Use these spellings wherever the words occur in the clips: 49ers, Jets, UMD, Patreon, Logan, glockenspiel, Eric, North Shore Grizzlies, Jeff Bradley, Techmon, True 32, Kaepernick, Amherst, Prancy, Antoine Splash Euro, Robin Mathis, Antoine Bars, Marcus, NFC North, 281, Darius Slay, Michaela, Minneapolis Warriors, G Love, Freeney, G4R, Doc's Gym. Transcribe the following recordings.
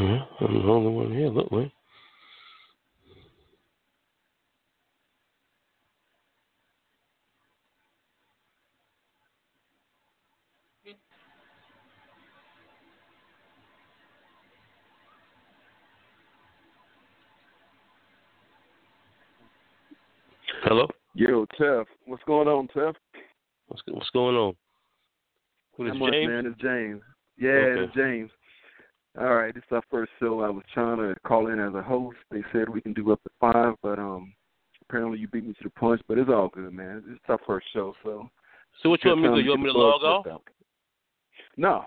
Yeah, I'm the only one here, look, man. Hello? Yo, Tef. What's going on, Tef? What's going on? Who is James? Man, it's James. Yeah, okay. It's James. All right, this is our first show. I was trying to call in as a host. They said we can do up to 5, but apparently you beat me to the punch, but it's all good, man. It's our first show, so. So what you want me to do? You want me to log off? No.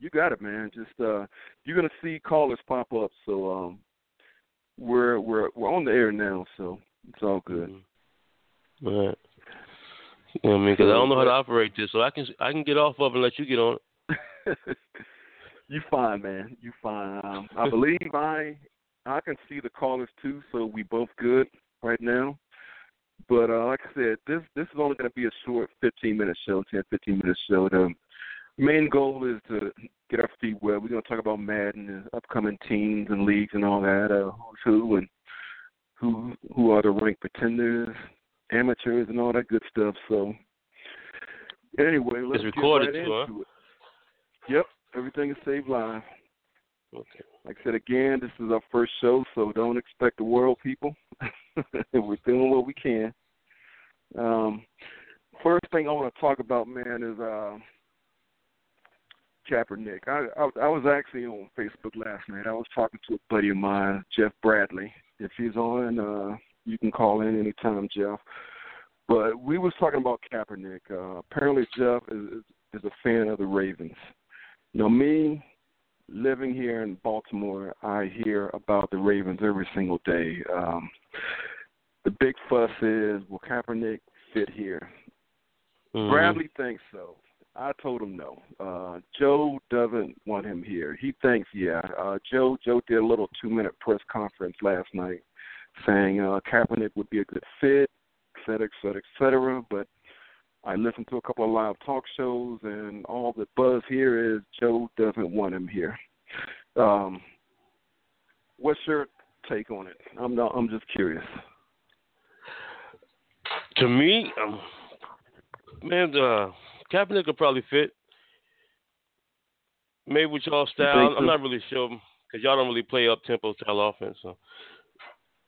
You got it, man. Just you're going to see callers pop up, so we're on the air now, so it's all good. All right. You know what I mean? Because I don't know how to operate this, so I can get off of it and let you get on it. You fine, man. You fine. I believe I can see the callers, too, so we both good right now. But like I said, this is only going to be a short 15-minute show, 10, 15-minute show. The main goal is to get our feet wet. We're going to talk about Madden and upcoming teams and leagues and all that, who's who and who are the ranked pretenders, amateurs, and all that good stuff. So anyway, let's get right into it. Yep. Everything is saved live. Okay. Like I said, again, this is our first show, so don't expect the world, people. We're doing what we can. First thing I want to talk about, man, is Kaepernick. I was actually on Facebook last night. I was talking to a buddy of mine, Jeff Bradley. If he's on, you can call in anytime, Jeff. But we was talking about Kaepernick. Apparently, Jeff is a fan of the Ravens. Now, me living here in Baltimore, I hear about the Ravens every single day. The big fuss is, will Kaepernick fit here? Mm-hmm. Bradley thinks so. I told him no. Joe doesn't want him here. He thinks, yeah. Joe did a little 2-minute press conference last night saying Kaepernick would be a good fit, et cetera, et cetera, et cetera, but I listened to a couple of live talk shows, and all the buzz here is Joe doesn't want him here. What's your take on it? I'm just curious. To me, man, Kaepernick will probably fit. Maybe with y'all style. I'm not really sure because y'all don't really play up-tempo style offense. So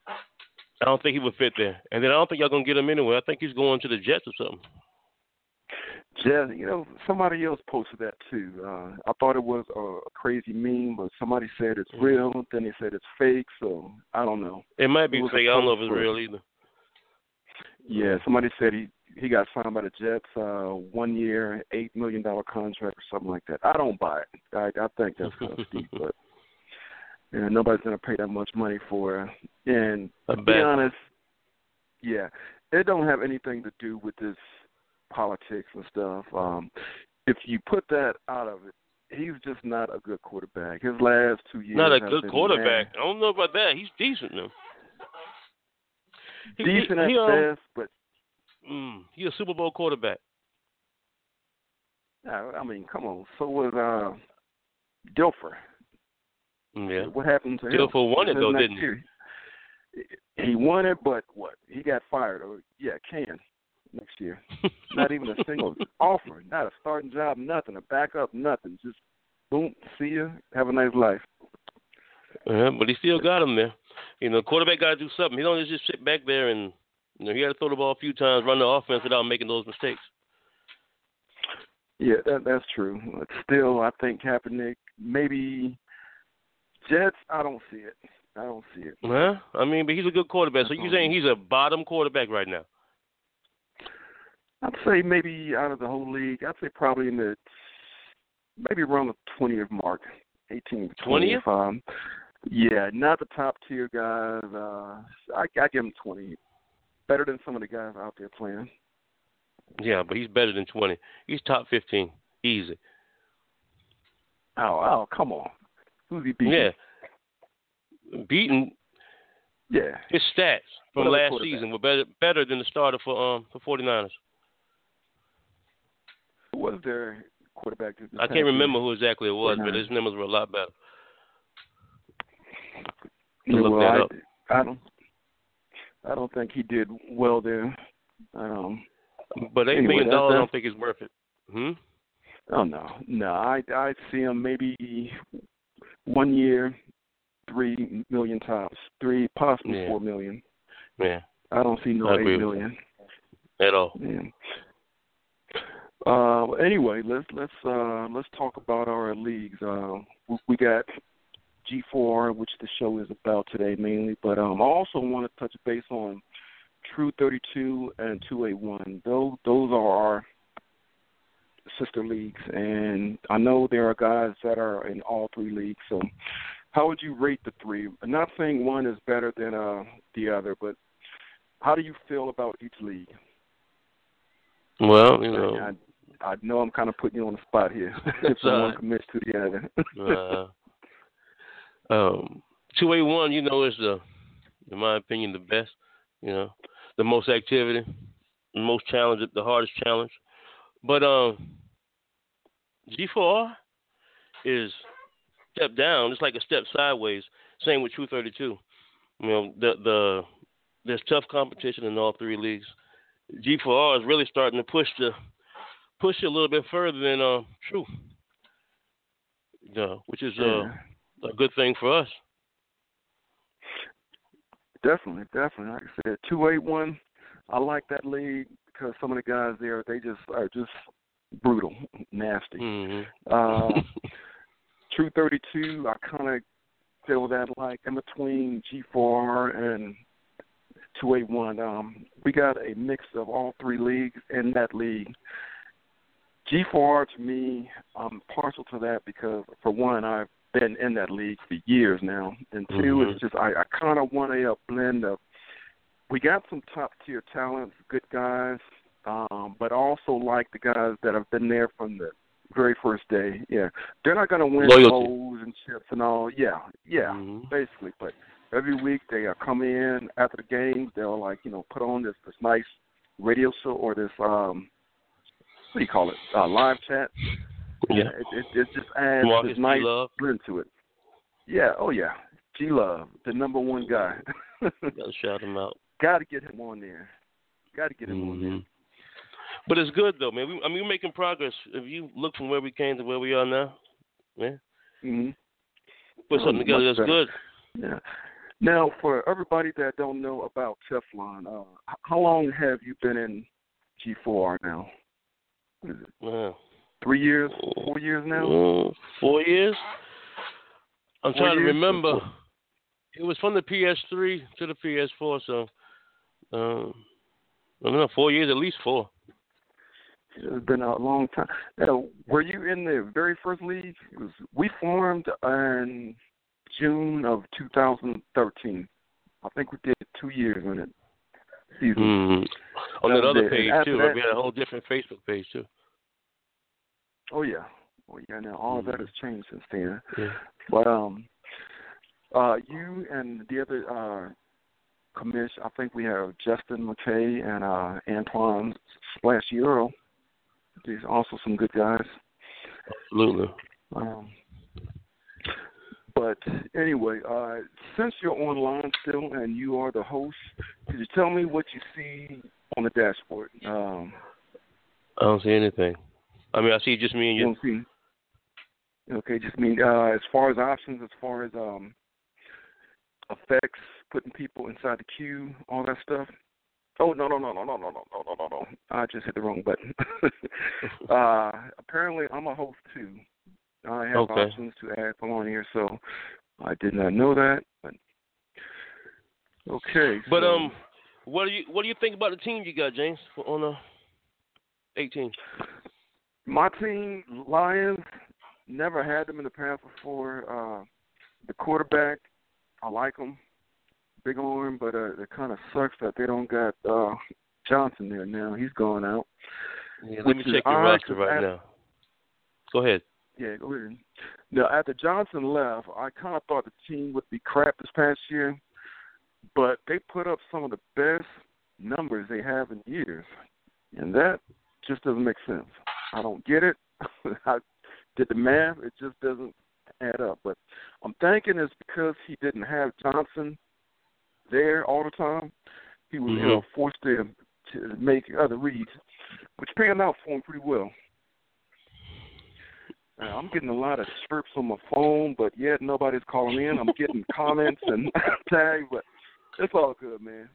I don't think he would fit there. And then I don't think y'all going to get him anyway. I think he's going to the Jets or something. Yeah, you know, somebody else posted that too. I thought it was a crazy meme, but somebody said it's real. Then they said it's fake, so I don't know. It might be fake. I don't know if it's real either. Yeah, somebody said he got signed by the Jets, 1 year, $8 million contract or something like that. I don't buy it. I think that's kind of steep, but you know, nobody's going to pay that much money for it. And to be honest, yeah, it don't have anything to do with this politics and stuff. If you put that out of it, he's just not a good quarterback. His last 2 years, not a good quarterback. I don't know about that. He's decent though. Decent at best, but he's a Super Bowl quarterback. I mean, come on. So was Dilfer. Yeah. What happened to him? Dilfer won it though, didn't he? He won it, but what? He got fired. Or yeah, next year. Not even a single offer, not a starting job, nothing, a backup, nothing. Just boom, see ya, have a nice life. Yeah, but he still got him there. You know, the quarterback got to do something. He don't just sit back there and, you know, he got to throw the ball a few times, run the offense without making those mistakes. Yeah, that's true. But still, I think Kaepernick, maybe Jets, I don't see it. I don't see it. Huh? I mean, but he's a good quarterback. So you're saying he's a bottom quarterback right now? I'd say maybe out of the whole league, I'd say probably in the maybe around the 20th mark, 18th, 20th. Yeah, not the top tier guys. I give him 20. Better than some of the guys out there playing. Yeah, but he's better than 20. He's top 15, easy. Oh, come on. Who's he beating? Yeah. Beaten, yeah. His stats from last season were better than the starter for 49ers. Who was their quarterback? I can't remember who exactly it was, 49ers. But his numbers were a lot better. Yeah, well, I don't think he did well there. But $8 million, I don't think it's worth it. Hmm? Oh no. I see him maybe 1 year. 3 million tops. 3, possibly 4 million. Yeah. I don't see no 8 million at all. Yeah. Anyway, let's talk about our leagues. We got G4R, which the show is about today mainly, but I also want to touch base on True 32 and 2A1. Those are our sister leagues, and I know there are guys that are in all three leagues, so how would you rate the three? I'm not saying one is better than the other, but how do you feel about each league? Well, you know, I know I'm kind of putting you on the spot here. If someone commits to the other. 2A1, you know, is in my opinion, the best. You know, the most activity, the most challenge, the hardest challenge. But G4 is step down. It's like a step sideways. Same with True 32. You know, there's tough competition in all three leagues. G4R is really starting to push it a little bit further than True, you know, which is a good thing for us. Definitely. Like I said, 281. I like that league because some of the guys there, they just are just brutal, nasty. Mm-hmm. True 32, I kind of feel that like in between G4R and 2A1. We got a mix of all three leagues in that league. G4R, to me, I'm partial to that because, for one, I've been in that league for years now. And two, it's just I kind of want a blend of we got some top-tier talents, good guys, but also like the guys that have been there from the very first day, yeah. They're not going to win bowls and chips and all, basically. But every week they come in after the games, they'll, like, you know, put on this nice radio show or this, what do you call it, live chat. Yeah. It just adds Marcus, this nice blend to it. Yeah, oh, yeah. G Love, the number one guy. Got to shout him out. Got to get him on there. But it's good, though, man. We're making progress. If you look from where we came to where we are now, man, put something together that's good. Yeah. Now, for everybody that don't know about Teflon, how long have you been in G4R now? What is it? 3 years? 4 years now? 4 years? I'm trying to remember. It was from the PS3 to the PS4, so I don't know, 4 years, at least four. It's been a long time. Now, were you in the very first league? We formed in June of 2013. I think we did 2 years in it. On that other page, too. We had a whole different Facebook page, too. Oh, yeah. Now, all of that has changed since then. Yeah. But you and the other commish, I think we have Justin McKay and Antoine Splash Euro. These also some good guys. Absolutely. But anyway, since you're online still and you are the host, could you tell me what you see on the dashboard? I don't see anything. I mean, I see just me and you. Okay, just me. As far as options, as far as effects, putting people inside the queue, all that stuff. Oh, no. I just hit the wrong button. Apparently, I'm a host, too. I have options to add people on here, so I did not know that. But okay. But what do you think about the team you got, James, on 18? My team, Lions, never had them in the past before. The quarterback, I like him. Big arm, but it kind of sucks that they don't got Johnson there now. He's going out. Yeah, let me check your roster right now. Go ahead. Yeah, go ahead. Now, after Johnson left, I kind of thought the team would be crap this past year, but they put up some of the best numbers they have in years, and that just doesn't make sense. I don't get it. I did the math. It just doesn't add up. But I'm thinking it's because he didn't have Johnson there all the time. He was forced to make other reads, which panned out for him pretty well. I'm getting a lot of chirps on my phone, but yet nobody's calling in. I'm getting comments and tags, but it's all good, man.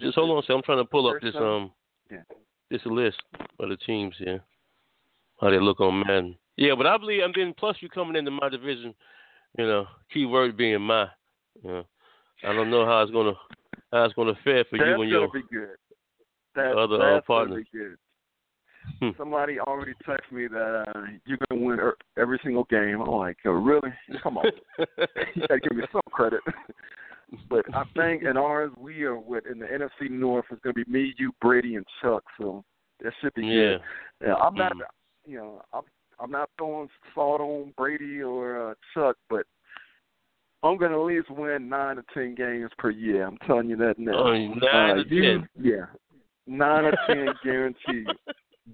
Just hold on a second. I'm trying to pull up this list of the teams here, how they look on Madden. Yeah, but I believe, plus you coming into my division, key word being my, I don't know how it's gonna fare for you and your other partners. That's gonna be good. Somebody already texted me that you're gonna win every single game. I'm like, really? Come on, you gotta give me some credit. But I think in ours, we are in the NFC North. It's gonna be me, you, Brady, and Chuck. So that should be good. Yeah, I'm not, I'm not throwing salt on Brady or Chuck, but I'm going to at least win 9 to 10 games per year. I'm telling you that now. 9 to 10. Yeah. 9 to 10 guaranteed.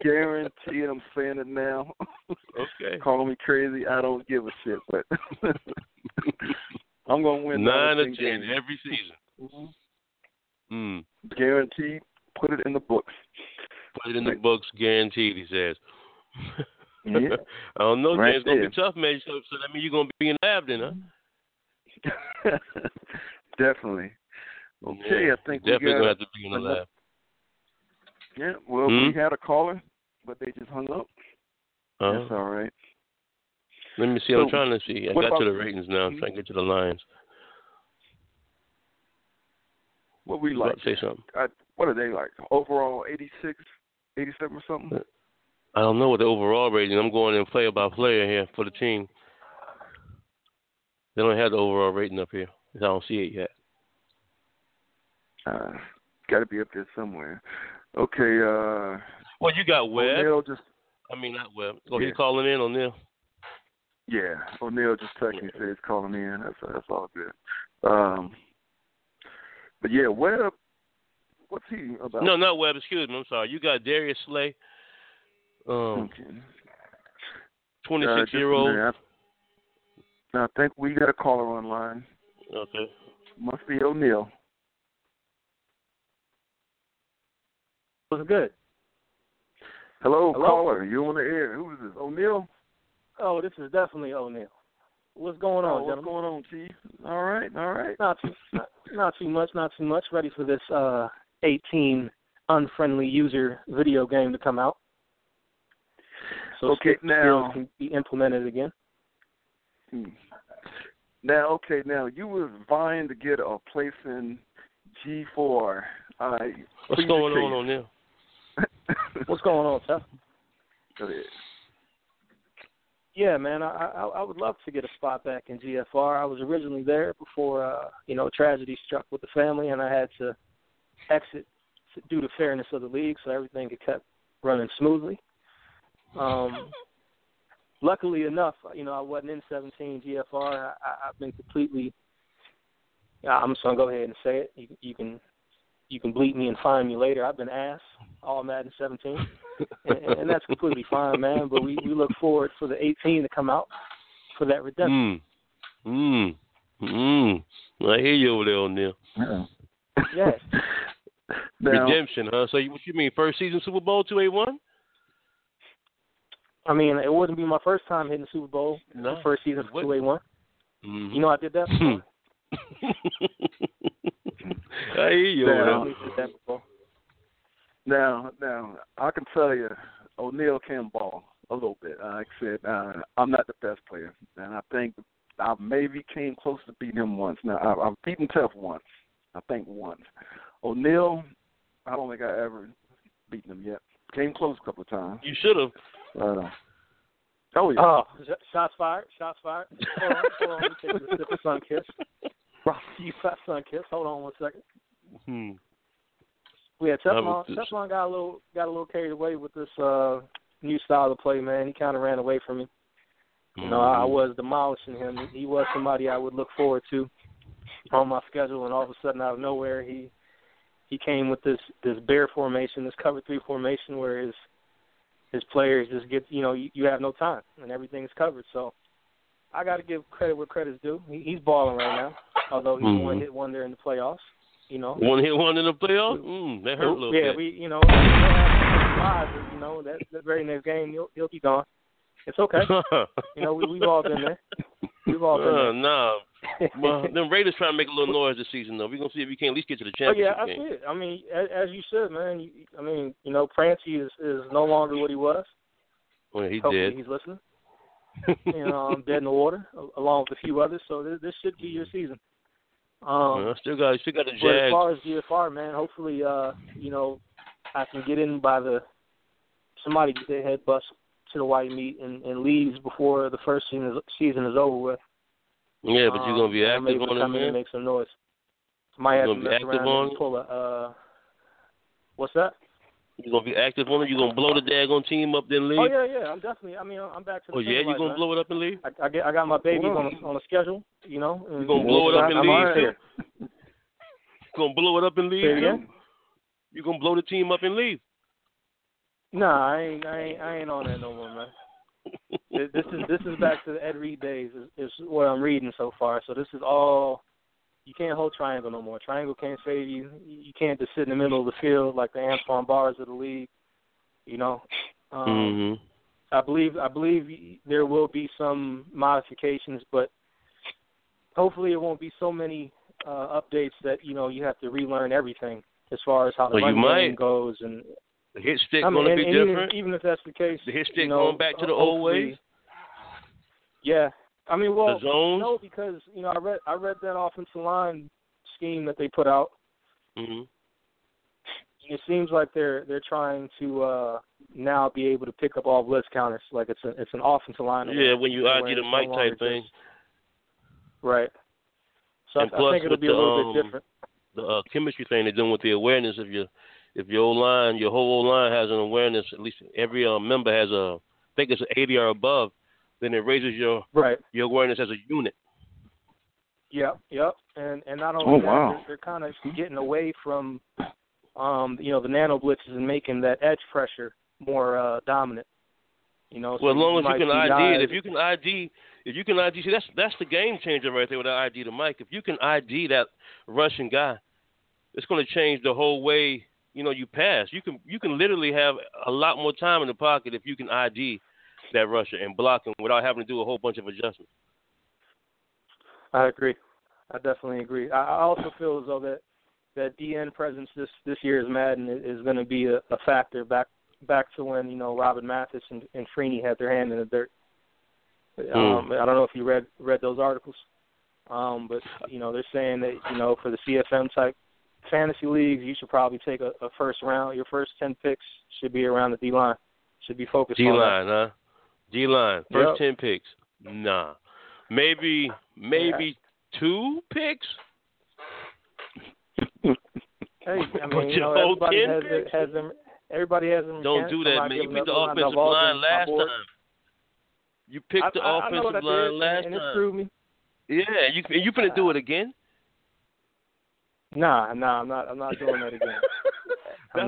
Guaranteed. I'm saying it now. Okay. Call me crazy. I don't give a shit, but I'm going to win 9 to 10 games every season. Guaranteed. Put it in the books. Put it in the books. Guaranteed, he says. Yeah. I don't know, right, James. It's going to be tough, man. So that means you're going to be in the lab then, huh? Definitely. Okay, I think definitely we got, gonna have to be in the lab. Yeah, well, we had a caller, but they just hung up. That's all right. Let me see. I'm trying to see. I got to the ratings now. I'm trying to get to the Lions. What we like? Say something. What are they like? Overall, 86, 87 or something. I don't know what the overall rating. I'm going in player by player here for the team. They don't have the overall rating up here. I don't see it yet. Got to be up there somewhere. Okay. Well, you got Webb. Not Webb. He's calling in, O'Neill. Yeah, O'Neill just texted me said he's calling in. That's all good. But yeah, Webb, what's he about? No, not Webb. Excuse me. I'm sorry. You got Darius Slay. 26-year-old. I think we got a caller online. Okay. Must be O'Neill. What's good? Hello, caller. You're on the air. Who is this? O'Neill? Oh, this is definitely O'Neill. What's going on, gentlemen? What's going on, Chief? All right. Not too much. Ready for this 18 unfriendly user video game to come out. So now it can be implemented again. Now, you were vying to get a place in G4. What's going on O'Neill? What's going on, Seth? Go ahead. Yeah, man, I would love to get a spot back in G4. I was originally there before, tragedy struck with the family, and I had to exit due to fairness of the league, so everything kept running smoothly. Luckily enough, I wasn't in 17 GFR. I've been completely. I'm just gonna go ahead and say it. You can bleep me and find me later. I've been ass all Madden 17, and that's completely fine, man. But we look forward for the 18 to come out for that redemption. I hear you over there, O'Neill. Yes. Redemption, huh? So what you mean? First season Super Bowl 281. I mean, it wouldn't be my first time hitting the Super Bowl. No. The first season for 2A1. I did that. I hear you. Now, I can tell you, O'Neill can ball a little bit. Like I said, I'm not the best player, and I think I maybe came close to beating him once. Now, I've beaten Tough once. I think once. O'Neill, I don't think I ever beaten him yet. Came close a couple of times. You should have. Oh, yeah. Shots fired. Hold on. Let me take a sip of Sun Kiss. Brought to you by Sun Kiss. Hold on 1 second. Yeah, Techmon got a little carried away with this new style of play, man. He kind of ran away from me. You know, I was demolishing him. He was somebody I would look forward to on my schedule, and all of a sudden, out of nowhere, he came with this bear formation, this cover three formation, where his players just get, you know, you have no time, and everything's covered. So I got to give credit where credit's due. He's balling right now, although he's one hit wonder in the playoffs. You know, one hit wonder in the playoffs. That hurt a little bit. Yeah, we that very next game he'll be gone. It's okay. You know, we've all been there. Well, them Raiders trying to make a little noise this season, though. We're going to see if we can at least get to the championship game. I see it. I mean, as you should, man. Prancy is no longer what he was. Well, he's dead. He's listening. I'm dead in the water, along with a few others. So this should be your season. Still got a Jag. As far as G4, man, hopefully, I can get in by somebody get their head bust to the white meat and leaves before the first season is over with. Yeah, but you're gonna be active on it, man. Make some noise. Might have to mess around and pull a. What's that? You're gonna be active on it. You're gonna blow the daggone team up, then leave. Oh yeah. I'm definitely. I mean, I'm back to. You're gonna blow it up and leave. I got my babies on a schedule. You know. You're gonna blow it up and leave. You're gonna blow it up and leave. You're gonna blow the team up and leave. Nah, I ain't on that no more, man. This is back to the Ed Reed days. Is what I'm reading so far. So this is all. You can't hold triangle no more. Triangle can't save you. You can't just sit in the middle of the field like the Antoine Bars of the league. You know. I believe there will be some modifications, but hopefully it won't be so many updates that you have to relearn everything as far as how the running game goes and. The hit stick going to be different. Even if that's the case. The hit stick going back to the old ways. Yeah. I mean, well, no, because, I read that offensive line scheme that they put out. Mm-hmm. It seems like they're trying to now be able to pick up all blitz counters. Like it's an offensive line. Yeah, when you argue the mic type thing. Right. So I think it'll be a little bit different. The chemistry thing they're doing with the awareness of your – if your old line, your whole old line has an awareness, at least every member has I think it's an 80 or above, then it raises your awareness as a unit. Yep. And not only they're kind of getting away from, the nano blitzes and making that edge pressure more dominant. So as long as you can ID it, if you can ID, see that's the game changer right there with the ID to Mike. If you can ID that Russian guy, it's going to change the whole way. You pass. You can literally have a lot more time in the pocket if you can ID that rusher and block him without having to do a whole bunch of adjustments. I agree. I definitely agree. I also feel as though that DN presence this year's Madden is going to be a factor back to when Robin Mathis and Freeney had their hand in the dirt. I don't know if you read those articles, but they're saying that for the CFM type. Fantasy leagues, you should probably take a first round. Your first 10 picks should be around the D-line. Should be focused on D-line, huh? D-line. First 10 picks. Nah. Maybe 2 picks? Hey, I mean, everybody has them. Everybody has them. Don't do that, man. You picked the offensive line last time. You picked the offensive line last time. And it screwed me. Yeah, you finna do it again? Nah, I'm not doing that again. No,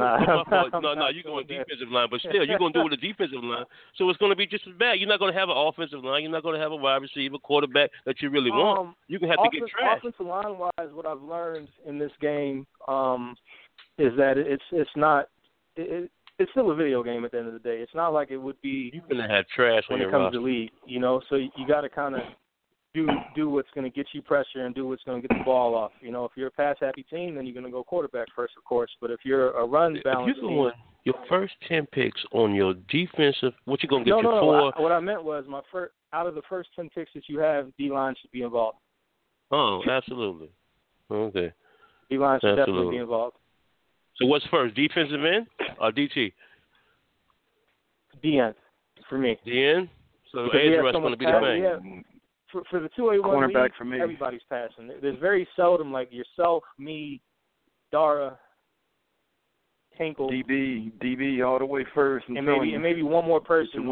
you're going defensive line, but still, you're going to do it with a defensive line, so it's going to be just as bad. You're not going to have an offensive line. You're not going to have a wide receiver, quarterback that you really want. You're going to have to get trash. Offensive line-wise, what I've learned in this game is that it's not it's still a video game at the end of the day. It's not like it would be – you're going to have trash when it comes to league, so you got to kind of – do what's going to get you pressure and do what's going to get the ball off. You know, if you're a pass-happy team, then you're going to go quarterback first, of course. But if you're a run-balanced team... Win your first 10 picks on your defensive, what you're going to get four... What I meant was out of the first 10 picks that you have, D-line should be involved. Oh, absolutely. Okay. D-line should definitely be involved. So what's first, defensive end or DT? DN, for me. DN? So Andrew's going to be the man. For the 2A1 league, for me, everybody's passing. There's very seldom, like yourself, me, Dara, Hinkle. DB all the way first. And maybe one more person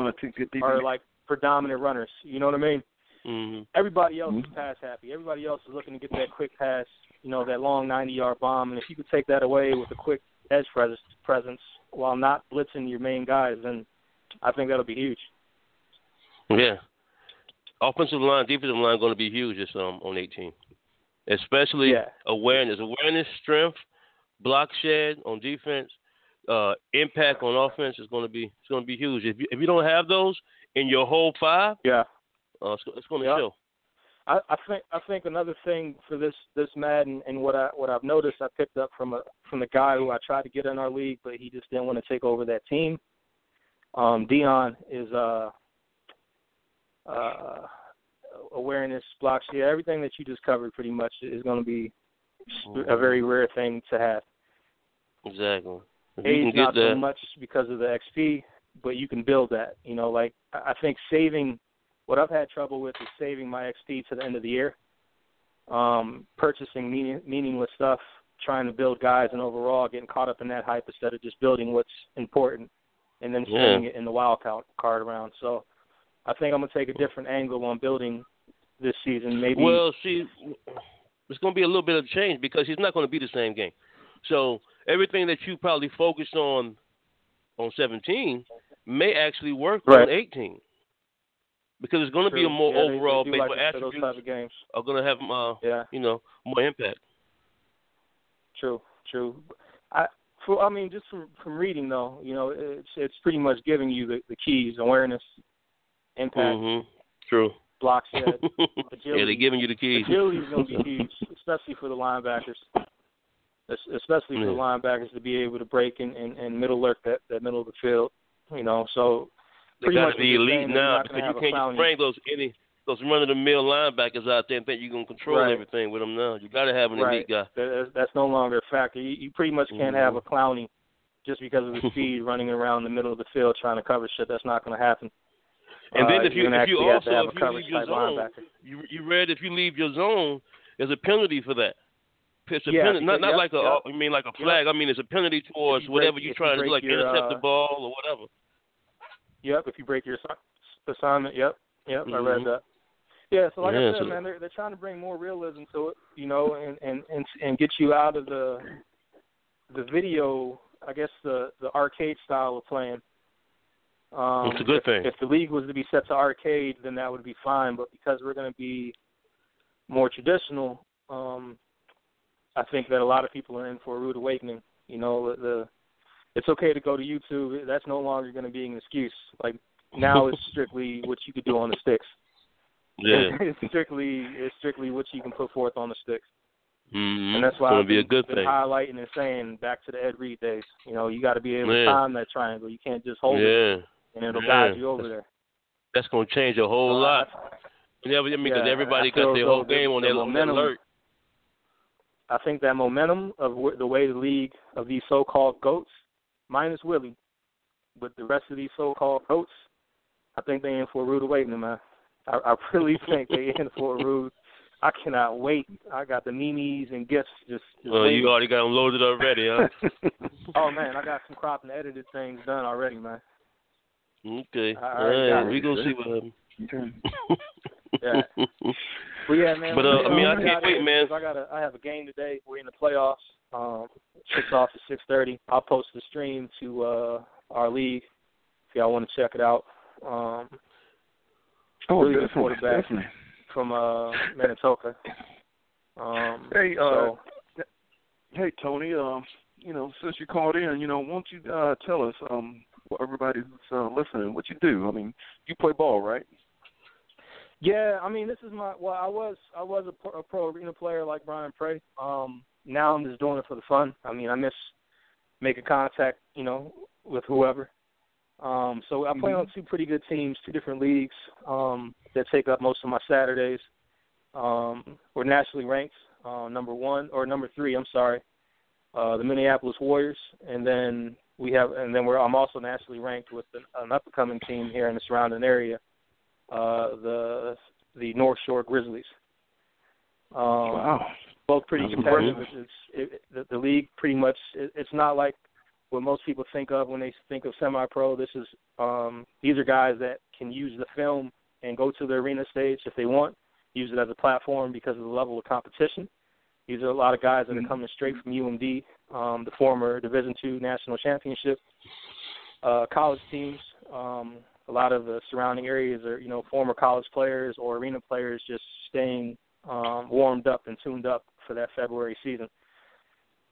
are like predominant runners. You know what I mean? Mm-hmm. Everybody else is pass-happy. Everybody else is looking to get that quick pass, you know, that long 90-yard bomb. And if you could take that away with a quick edge presence while not blitzing your main guys, then I think that'll be huge. Yeah. Offensive line, defensive line going to be huge this on 18, especially awareness, strength, block shed on defense, impact on offense is going to be huge. If you don't have those in your whole five, it's going to show. I think another thing for this Madden and what I've noticed, I picked up from the guy who I tried to get in our league, but he just didn't want to take over that team. Dion is awareness, blocks, everything that you just covered pretty much is going to be a very rare thing to have. Exactly. Age not so much because of the XP, but you can build that. You know, like I think what I've had trouble with is saving my XP to the end of the year, purchasing meaningless stuff, trying to build guys, and overall getting caught up in that hype instead of just building what's important and then spending it in the wild card round. So I think I'm going to take a different angle on building this season. Maybe. Well, see, it's going to be a little bit of change because he's not going to be the same game. So everything that you probably focused on 17 may actually work on 18 because it's going to be a more overall based attributes those type of games are going to have more impact. True. Just from reading though, you know, it's pretty much giving you the keys: awareness, impact, true, block shed, agility. Yeah, they're giving you the keys. Agility is going to be huge, especially for the linebackers. Especially for the linebackers to be able to break and middle lurk that middle of the field. You know, so they got to be elite now because you can't just bring those run of the mill linebackers out there and think you're going to control everything with them now. You got to have an elite guy. That's no longer a factor. You pretty much can't have a Clowney just because of the speed running around the middle of the field trying to cover shit. That's not going to happen. And then if you leave your zone, there's a penalty for that. It's a penalty, like a flag. I mean, it's a penalty towards whatever you're trying to do, like intercept the ball or whatever. Yep, if you break your assignment. Yep, I read that. Yeah, so I said, man, they're trying to bring more realism to it, you know, and get you out of the video, I guess the arcade style of playing. It's a good thing. If the league was to be set to arcade, then that would be fine. But because we're going to be more traditional, I think that a lot of people are in for a rude awakening. You know, it's okay to go to YouTube. That's no longer going to be an excuse. Like now, it's strictly what you could do on the sticks. Yeah, it's strictly what you can put forth on the sticks. Mm-hmm. And that's why I've been highlighting and saying back to the Ed Reed days. You know, you got to be able to time that triangle. You can't just hold it, and it'll guide you over there. That's going to change a whole lot. Because everybody got their whole game on their momentum alert. I think that momentum of the way the league of these so-called GOATs, minus Willie, but the rest of these so-called GOATs, I think they're in for a rude awakening, man. I really think they're in for a rude. I cannot wait. I got the memes and gifts just you already got them loaded already, huh? Oh, man, I got some cropped and edited things done already, man. Okay. All right. We're going to see what happens. Yeah. Well, yeah, man. But, I can't wait, man. I have a game today. We're in the playoffs. Kicks off at 6:30. I'll post the stream to our league if y'all want to check it out. Really good quarterback. Definitely. From Manitoka. Hey, Tony. You know, since you called in, you know, won't you tell us, everybody who's listening, what you do? I mean, you play ball, right? Yeah, I mean, this is my – well, I was a pro arena player like Brian Prey. Now I'm just doing it for the fun. I mean, I miss making contact, you know, with whoever. So I play on two pretty good teams, two different leagues that take up most of my Saturdays. We're nationally ranked number three, the Minneapolis Warriors. And then I'm also nationally ranked with an up-and-coming team here in the surrounding area, the North Shore Grizzlies. Wow. Both pretty competitive. The league pretty much, it's not like what most people think of when they think of semi-pro. This is these are guys that can use the film and go to the arena stage if they want, use it as a platform because of the level of competition. These are a lot of guys that are coming straight from UMD, the former Division II National Championship college teams. A lot of the surrounding areas are, you know, former college players or arena players just staying warmed up and tuned up for that February season.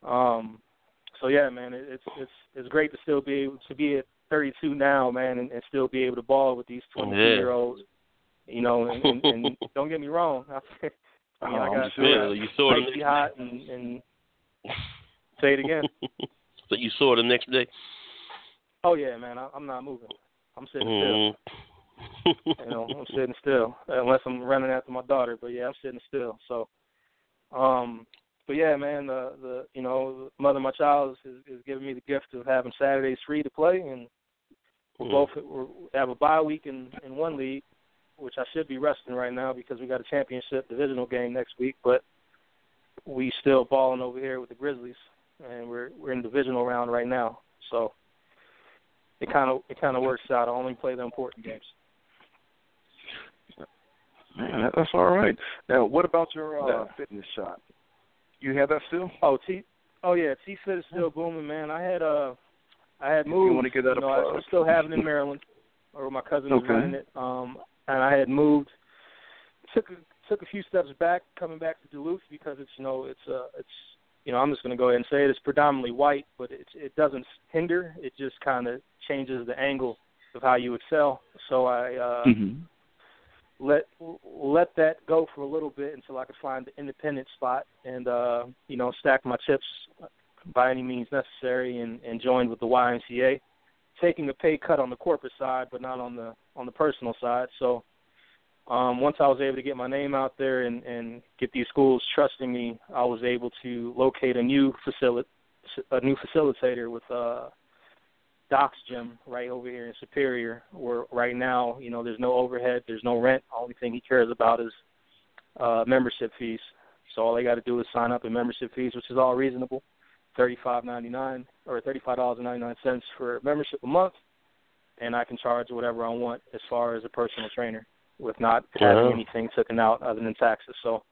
So yeah, man, it's great to still be able to be at 32 now, man, and still be able to ball with these 22-year-olds. You know, and don't get me wrong. I mean, I got you saw it hot and say it again. So you saw it the next day. Oh yeah, man, I'm not moving. I'm sitting still. You know, I'm sitting still unless I'm running after my daughter. But yeah, I'm sitting still. So, but yeah, man, the you know, mother of my child is giving me the gift of having Saturdays free to play, and we have a bye week in one league, which I should be resting right now because we got a championship divisional game next week, but we still balling over here with the Grizzlies, and we're in the divisional round right now. So it kind of works out. I only play the important games. Man, that's all right. Now, what about your fitness shop? You have that still? Oh yeah, T-Fit is still booming, man. I had moved. You want to give that a plug? I still have it in Maryland, or my cousin was running it. And I had moved, took a few steps back, coming back to Duluth because I'm just going to go ahead and say it. It's predominantly white, but it doesn't hinder. It just kind of changes the angle of how you excel. So I let that go for a little bit until I could find the independent spot and stack my chips by any means necessary, and joined with the YMCA. Taking a pay cut on the corporate side, but not on the personal side. So once I was able to get my name out there and get these schools trusting me, I was able to locate a new facilitator with Doc's Gym right over here in Superior, where right now, you know, there's no overhead, there's no rent. Only thing he cares about is membership fees. So all they got to do is sign up in membership fees, which is all reasonable. $35.99 or $35.99 for membership a month, and I can charge whatever I want as far as a personal trainer with not having anything taken out other than taxes. So,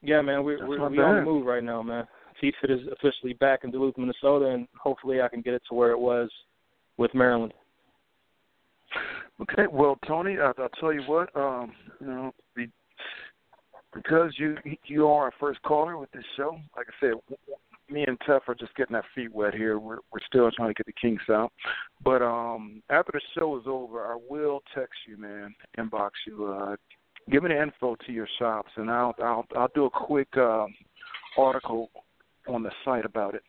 yeah, man, we're on the move right now, man. T-Fit is officially back in Duluth, Minnesota, and hopefully I can get it to where it was with Maryland. Okay, well, Tony, I'll tell you what, because you are our first caller with this show, like I said, me and Tef are just getting our feet wet here. We're still trying to get the kinks out. But after the show is over, I will text you, man, inbox you. Give me the info to your shops, and I'll do a quick article on the site about it.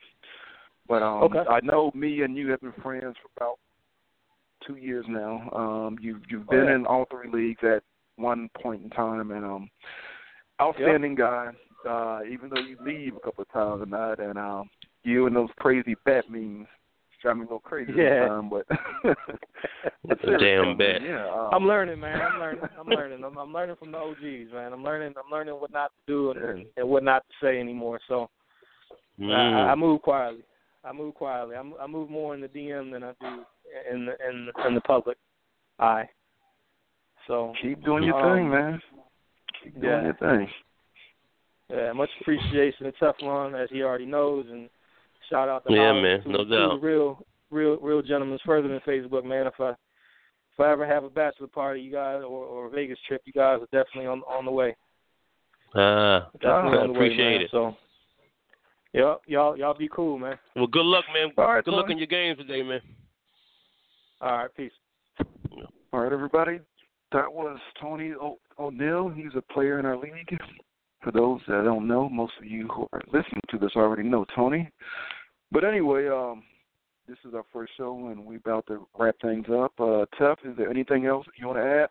But I know me and you have been friends for about 2 years now. You've been in all three leagues at one point in time, and outstanding guy, even though you leave a couple of times a night, and you and those crazy bat memes drive me a little crazy this time. But damn bat. Yeah, I'm learning, man. I'm learning from the OGs, man. I'm learning what not to do and what not to say anymore. So I move quietly. I move more in the DM than I do in the public eye. So keep doing your thing, man. Yeah, thanks. Yeah, much appreciation to Techmon, as he already knows, and shout out to man, no doubt. Real gentlemen's further than Facebook, man. If I ever have a bachelor party, you guys, or a Vegas trip, you guys are definitely on the way. I appreciate it. So, yeah, y'all be cool, man. Well, good luck, man. Right, good luck in your games today, man. All right, peace. All right, everybody. That was Tony O'Neill. He's a player in our league. For those that don't know, most of you who are listening to this already know Tony. But anyway, this is our first show, and we're about to wrap things up. Tef, is there anything else you want to add?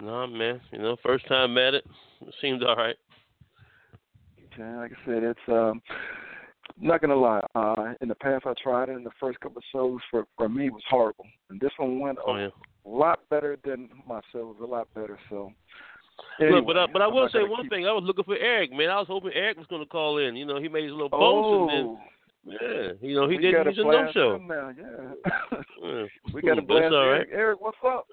No, man. You know, first time at it. It seems all right. Okay, like I said, it's not going to lie. In the past, I tried it, and the first couple of shows for me was horrible. And this one went a lot better than my shows, a lot better, so... Anyway, look, but I will say one thing. I was looking for Eric, man. I was hoping Eric was going to call in. You know, he made his little post, and then, you know, he didn't. He's a no show. We got to blast Eric. Right. Eric, what's up?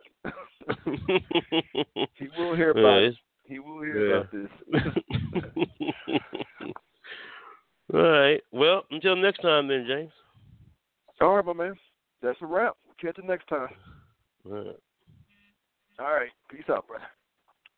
He will hear about it. He will hear about this. All right. Well, until next time, then, James. All right, my man. That's a wrap. Catch you next time. All right. Peace out, brother.